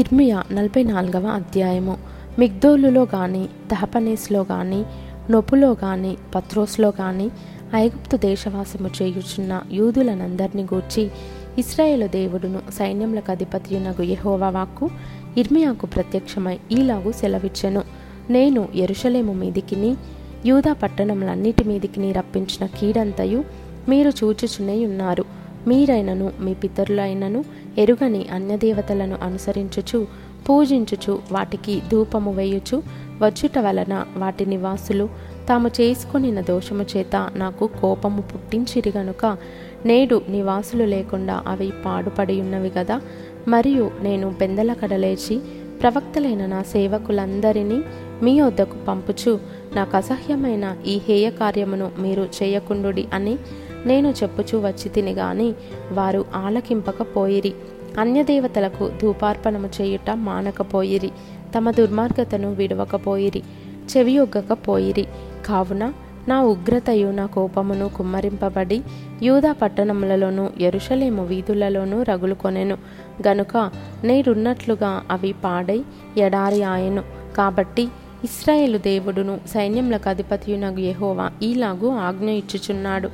ఇర్మియా 44వ అధ్యాయము. మిగ్దోలులో కానీ, తహపనేస్లో కానీ, నొపులో కానీ, పత్రోస్లో కానీ ఐగుప్తు దేశవాసము చేయుచున్న యూదులనందరినీ గూర్చి ఇశ్రాయేలు దేవుడును సైన్యములకు అధిపతియునగు యెహోవా వాక్కు ఇర్మియాకు ప్రత్యక్షమై ఈలాగు సెలవిచ్చెను. నేను యెరూషలేము మీదికిని యూదా పట్టణములన్నిటి మీదికిని రప్పించిన కీడంతయు మీరు చూచుచునే ఉన్నారు. మీరైనను మీ పితరులైనను ఎరుగని అన్యదేవతలను అనుసరించుచు పూజించుచు వాటికి ధూపము వేయుచు వచ్చుట వలన వాటి నివాసులు తాము చేసుకొనిన దోషము చేత నాకు కోపము పుట్టించిరి గనుక నేడు నివాసులు లేకుండా అవి పాడుపడి ఉన్నవి కదా. మరియు నేను బెందల కడలేచి ప్రవక్తలైన నా సేవకులందరినీ మీ వద్దకు పంపుచు నాకు అసహ్యమైన ఈ హేయ కార్యమును మీరు చేయకుండుడి అని నేను చెప్పుచూ వచ్చి తిని గాని వారు ఆలకింపకపోయిరి. అన్యదేవతలకు ధూపార్పణము చేయుట మానకపోయిరి. తమ దుర్మార్గతను విడవకపోయిరి, చెవియొగ్గకపోయిరి. కావున నా ఉగ్రతయు నా కోపమును కుమ్మరింపబడి యూదా పట్టణములలోనూ యెరూషలేము వీధులలోనూ రగులుకొనెను గనుక నేడున్నట్లుగా అవి పాడై ఎడారి ఆయెను. కాబట్టి ఇశ్రాయేలు దేవుడును సైన్యములకు అధిపతియునగు యెహోవా ఈలాగు ఆజ్ఞ ఇచ్చుచున్నాడు.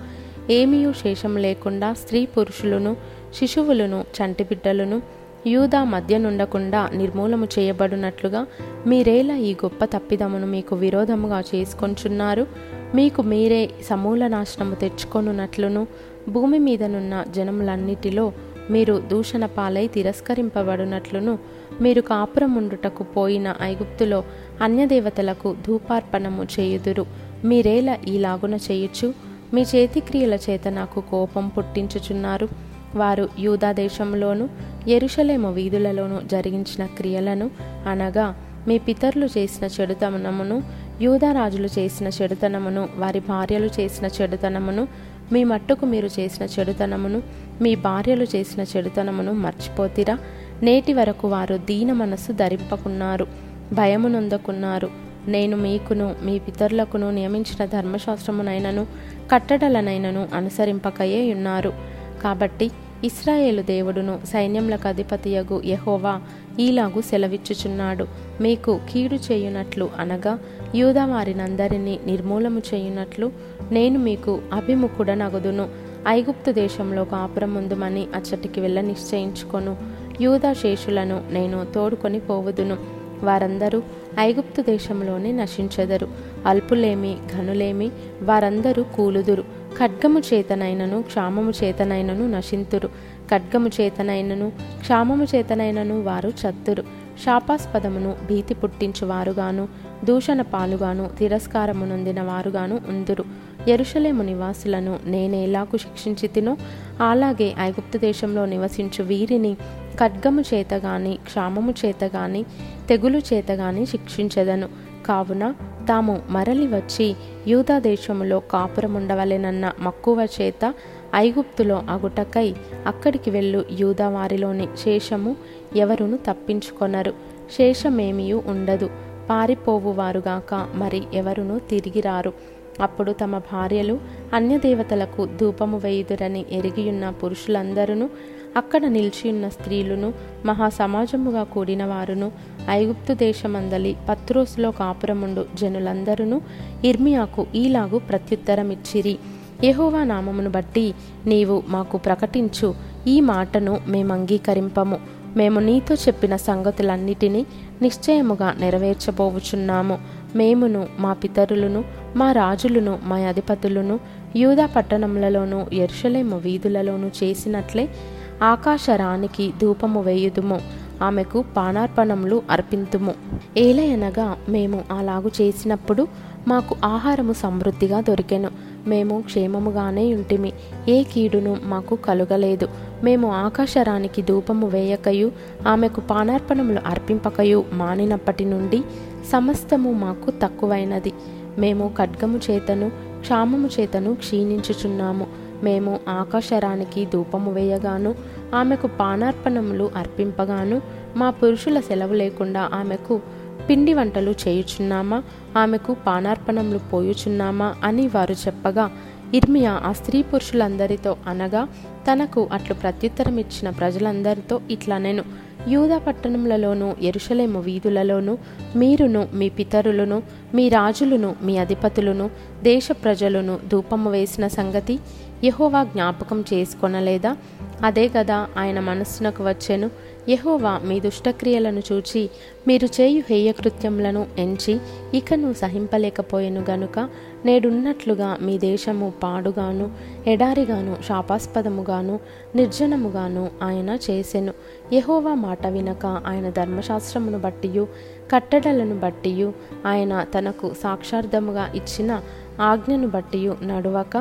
ఏమీయూ శేషం లేకుండా స్త్రీ పురుషులను, శిశువులను, చంటిబిడ్డలను యూదా మధ్యనుండకుండా నిర్మూలము చేయబడినట్లుగా మీరేలా ఈ గొప్ప తప్పిదమును మీకు విరోధముగా చేసుకొంచున్నారు? మీకు మీరే సమూల నాశనము తెచ్చుకొనున్నట్లును భూమి మీదనున్న జనములన్నిటిలో మీరు దూషణ పాలై తిరస్కరింపబడినట్లును మీరు కాపురముండుటకు పోయిన ఐగుప్తులో అన్యదేవతలకు ధూపార్పణము చేయుదురు. మీరేలా ఈలాగున చేయొచ్చు? మీ చేతి క్రియల చేత నాకు కోపం పుట్టించుచున్నారు. వారు యూదా దేశంలోను యెరూషలేము వీధులలోను జరిగించిన క్రియలను, అనగా మీ పితరులు చేసిన చెడుతనమును, యూదా రాజులు చేసిన చెడుతనమును, వారి భార్యలు చేసిన చెడుతనమును, మీ మట్టుకు మీరు చేసిన చెడుతనమును, మీ భార్యలు చేసిన చెడుతనమును మర్చిపోతిరా? నేటి వరకు వారు దీన మనస్సు ధరింపకున్నారు, భయము నొందకున్నారు. నేను మీకును మీ పితరులకును నియమించిన ధర్మశాస్త్రమునైనను కట్టడలనైనను అనుసరింపకయే ఉన్నారు. కాబట్టి ఇశ్రాయేలు దేవుడును సైన్యములకు అధిపతియగు యెహోవా ఈలాగు సెలవిచ్చుచున్నాడు. మీకు కీడు చేయునట్లు, అనగా యూదా వారినందరినీ నిర్మూలము చేయునట్లు నేను మీకు అభిముఖుడనగుదును. ఐగుప్తు దేశంలో కాపురముందుమని అచ్చటికి వెళ్ళ నిశ్చయించుకొను యూదా శేషులను నేను తోడుకొని పోవుదును. వారందరూ ఐగుప్తు దేశంలోనే నశించెదరు. అల్పులేమి ఘనులేమి వారందరూ కూలుదురు. ఖడ్గము చేతనైనను క్షామము చేతనైనను నశింతురు. ఖడ్గము చేతనైనను క్షామము చేతనైనను వారు చత్తురు. శాపాస్పదమును భీతి పుట్టించువారుగాను దూషణ పాలుగాను తిరస్కారము నొందిన వారుగాను ఉందురు. యెరూషలేము నివాసులను నేనేలాగు శిక్షించి తినో అలాగే ఐగుప్తు దేశంలో నివసించు వీరిని ఖడ్గము చేత గాని, క్షామము చేత గాని, తెగులు చేత గాని శిక్షించెదను. కావున తాము మరలి వచ్చి యూదా దేశములో కాపురముండవలెనన్న మక్కువ చేత ఐగుప్తులో అగుటకై అక్కడికి వెళ్ళు యూదా వారిలోని శేషము ఎవరును తప్పించుకొనరు. శేషమేమియూ ఉండదు. పారిపోవువారుగాక మరి ఎవరును తిరిగిరారు. అప్పుడు తమ భార్యలు అన్యదేవతలకు ధూపము వేయుదురని ఎరిగియున్న పురుషులందరూను, అక్కడ నిలిచియున్న స్త్రీలును, మహాసమాజముగా కూడిన వారును, ఐగుప్తు దేశమందలి పత్రోస్లో కాపురముండు జనులందరూను ఇర్మియాకు ఈలాగు ప్రత్యుత్తరమిచ్చిరి. యెహోవా నామమును బట్టి నీవు మాకు ప్రకటించు ఈ మాటను మేమంగీకరింపము. మేము నీతో చెప్పిన సంగతులన్నిటినీ నిశ్చయముగా నెరవేర్చబోవుచున్నాము. మేమును, మా పితరులను, మా రాజులను, మా అధిపతులను యూదా పట్టణములలోనూ యెరూషలేము వీధులలోనూ చేసినట్లే ఆకాశరానికి ధూపము వేయుదుము, ఆమెకు పానార్పణములు అర్పింతుము. ఏలయనగా మేము అలాగు చేసినప్పుడు మాకు ఆహారము సమృద్ధిగా దొరికెను. మేము క్షేమముగానే ఉంటిమి, ఏ కీడును మాకు కలుగలేదు. మేము ఆకాశరానికి ధూపము వేయకయు ఆమెకు పానార్పణములు అర్పింపకయు మానినప్పటి నుండి సమస్తము మాకు తక్కువైనది. మేము ఖడ్గము చేతను క్షామము చేతను క్షీణించుచున్నాము. మేము ఆకాశరానికి ధూపము వేయగాను ఆమెకు పానార్పణములు అర్పింపగాను మా పురుషుల సెలవు లేకుండా ఆమెకు పిండి వంటలు చేయుచున్నామా, ఆమెకు పానార్పణములు పోయుచున్నామా అని వారు చెప్పగా యిర్మీయా ఆ స్త్రీ పురుషులందరితో అనగా తనకు అట్లు ప్రత్యుత్తరం ఇచ్చిన ప్రజలందరితో ఇట్లా నేను యూదా పట్టణములలోను యెరూషలేము వీధులలోను మీరును మీ పితరులను మీ రాజులను మీ అధిపతులను దేశ ప్రజలను ధూపము వేసిన సంగతి యెహోవా జ్ఞాపకం చేసుకొనలేదా? అదే కదా ఆయన మనస్సునకు వచ్చెను. యెహోవా మీ దుష్టక్రియలను చూచి మీరు చేయు హేయకృత్యములను ఎంచి ఇకను సహింపలేకపోయెను గనుక నేడున్నట్లుగా మీ దేశము పాడుగాను ఎడారిగాను శాపాస్పదముగాను నిర్జనముగాను ఆయన చేసెను. యెహోవా మాట వినక ఆయన ధర్మశాస్త్రమును బట్టియు కట్టడలను బట్టియు ఆయన తనకు సాక్షార్థముగా ఇచ్చిన ఆజ్ఞను బట్టియు నడువక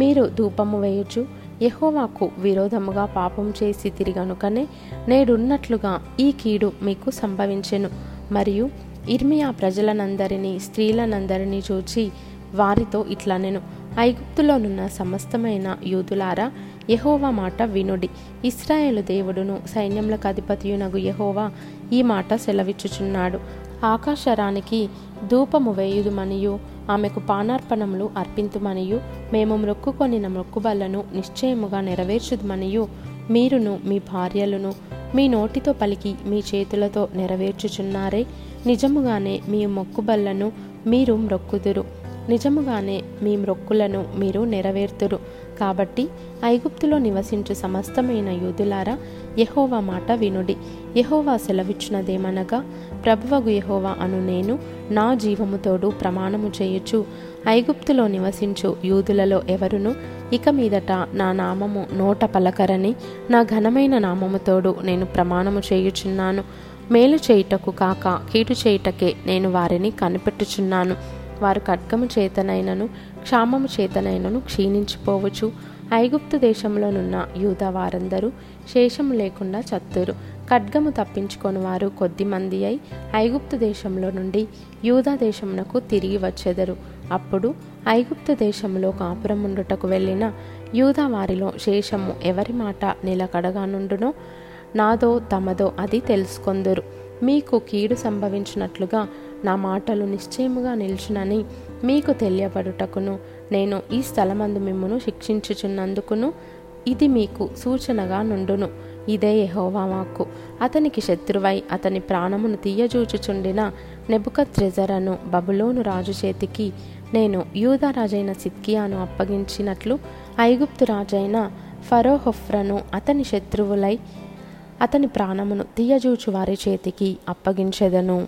మీరు ధూపము వేయుచు యెహోవాకు విరోధముగా పాపం చేసి తిరిగనుకనే నేడున్నట్లుగా ఈ కీడు మీకు సంభవించెను. మరియు యిర్మీయా ప్రజలనందరినీ స్త్రీలనందరినీ చూచి వారితో ఇట్లా నేను ఐగుప్తులోనున్న సమస్తమైన యూదులారా యెహోవా మాట వినుడి. ఇశ్రాయేలు దేవుడును సైన్యములకు అధిపతియునగు యెహోవా ఈ మాట సెలవిచ్చుచున్నాడు. ఆకాశరానికి ధూపము వేయుదుమనియు ఆమెకు పానార్పణములు అర్పింతుమనియు మేము మొక్కుకొనిన మొక్కుబళ్లను నిశ్చయముగా నెరవేర్చుదుమనియు మీరును మీ భార్యలను మీ నోటితో పలికి మీ చేతులతో నెరవేర్చుచున్నారే. నిజముగానే మీ మొక్కుబళ్లను మీరు మొక్కుదురు, నిజముగానే మీ మొక్కులను మీరు నెరవేర్తురు. కాబట్టి ఐగుప్తులో నివసించు సమస్తమైన యూదులారా యెహోవా మాట వినుడి. యెహోవా సెలవిచ్చినదేమనగా ప్రభువగు యెహోవా అను నేను నా జీవముతోడు ప్రమాణము చేయుచు ఐగుప్తులో నివసించు యూదులలో ఎవరును ఇక మీదట నా నామము నోట పలకరని నా ఘనమైన నామముతోడు నేను ప్రమాణము చేయుచున్నాను. మేలు చేయుటకు కాక కీడు చేయుటకే నేను వారిని కనిపెట్టుచున్నాను. వారు ఖడ్గము చేతనైనను క్షామము చేతనైనను క్షీణించిపోవచ్చు. ఐగుప్తు దేశంలోనున్న యూదా వారందరూ శేషము లేకుండా చత్తురు. ఖడ్గము తప్పించుకొని వారు కొద్దిమంది అయి ఐగుప్తు దేశంలో నుండి యూదా దేశమునకు తిరిగి వచ్చెదరు. అప్పుడు ఐగుప్తు దేశంలో కాపురముండుటకు వెళ్ళిన యూదా వారిలో శేషము ఎవరి మాట నిలకడగానుండునో నాదో తమదో అది తెలుసుకొందురు. మీకు కీడు సంభవించినట్లుగా నా మాటలు నిశ్చయముగా నిల్చునని మీకు తెలియబడుటకును నేను ఈ స్థలమందు మిమ్మును శిక్షించుచున్నందుకును ఇది మీకు సూచనగా నుండును. ఇదే యెహోవా వాక్కు. అతనికి శత్రువై అతని ప్రాణమును తీయజూచుచుండిన నెబుకద్రెజరను బబులోను రాజు చేతికి నేను యూదా రాజైన సిద్కియాను అప్పగించినట్లు ఐగుప్తు రాజైన ఫరో హోఫ్రను అతని శత్రువులై అతని ప్రాణమును తీయజూచు వారి చేతికి అప్పగించెదను.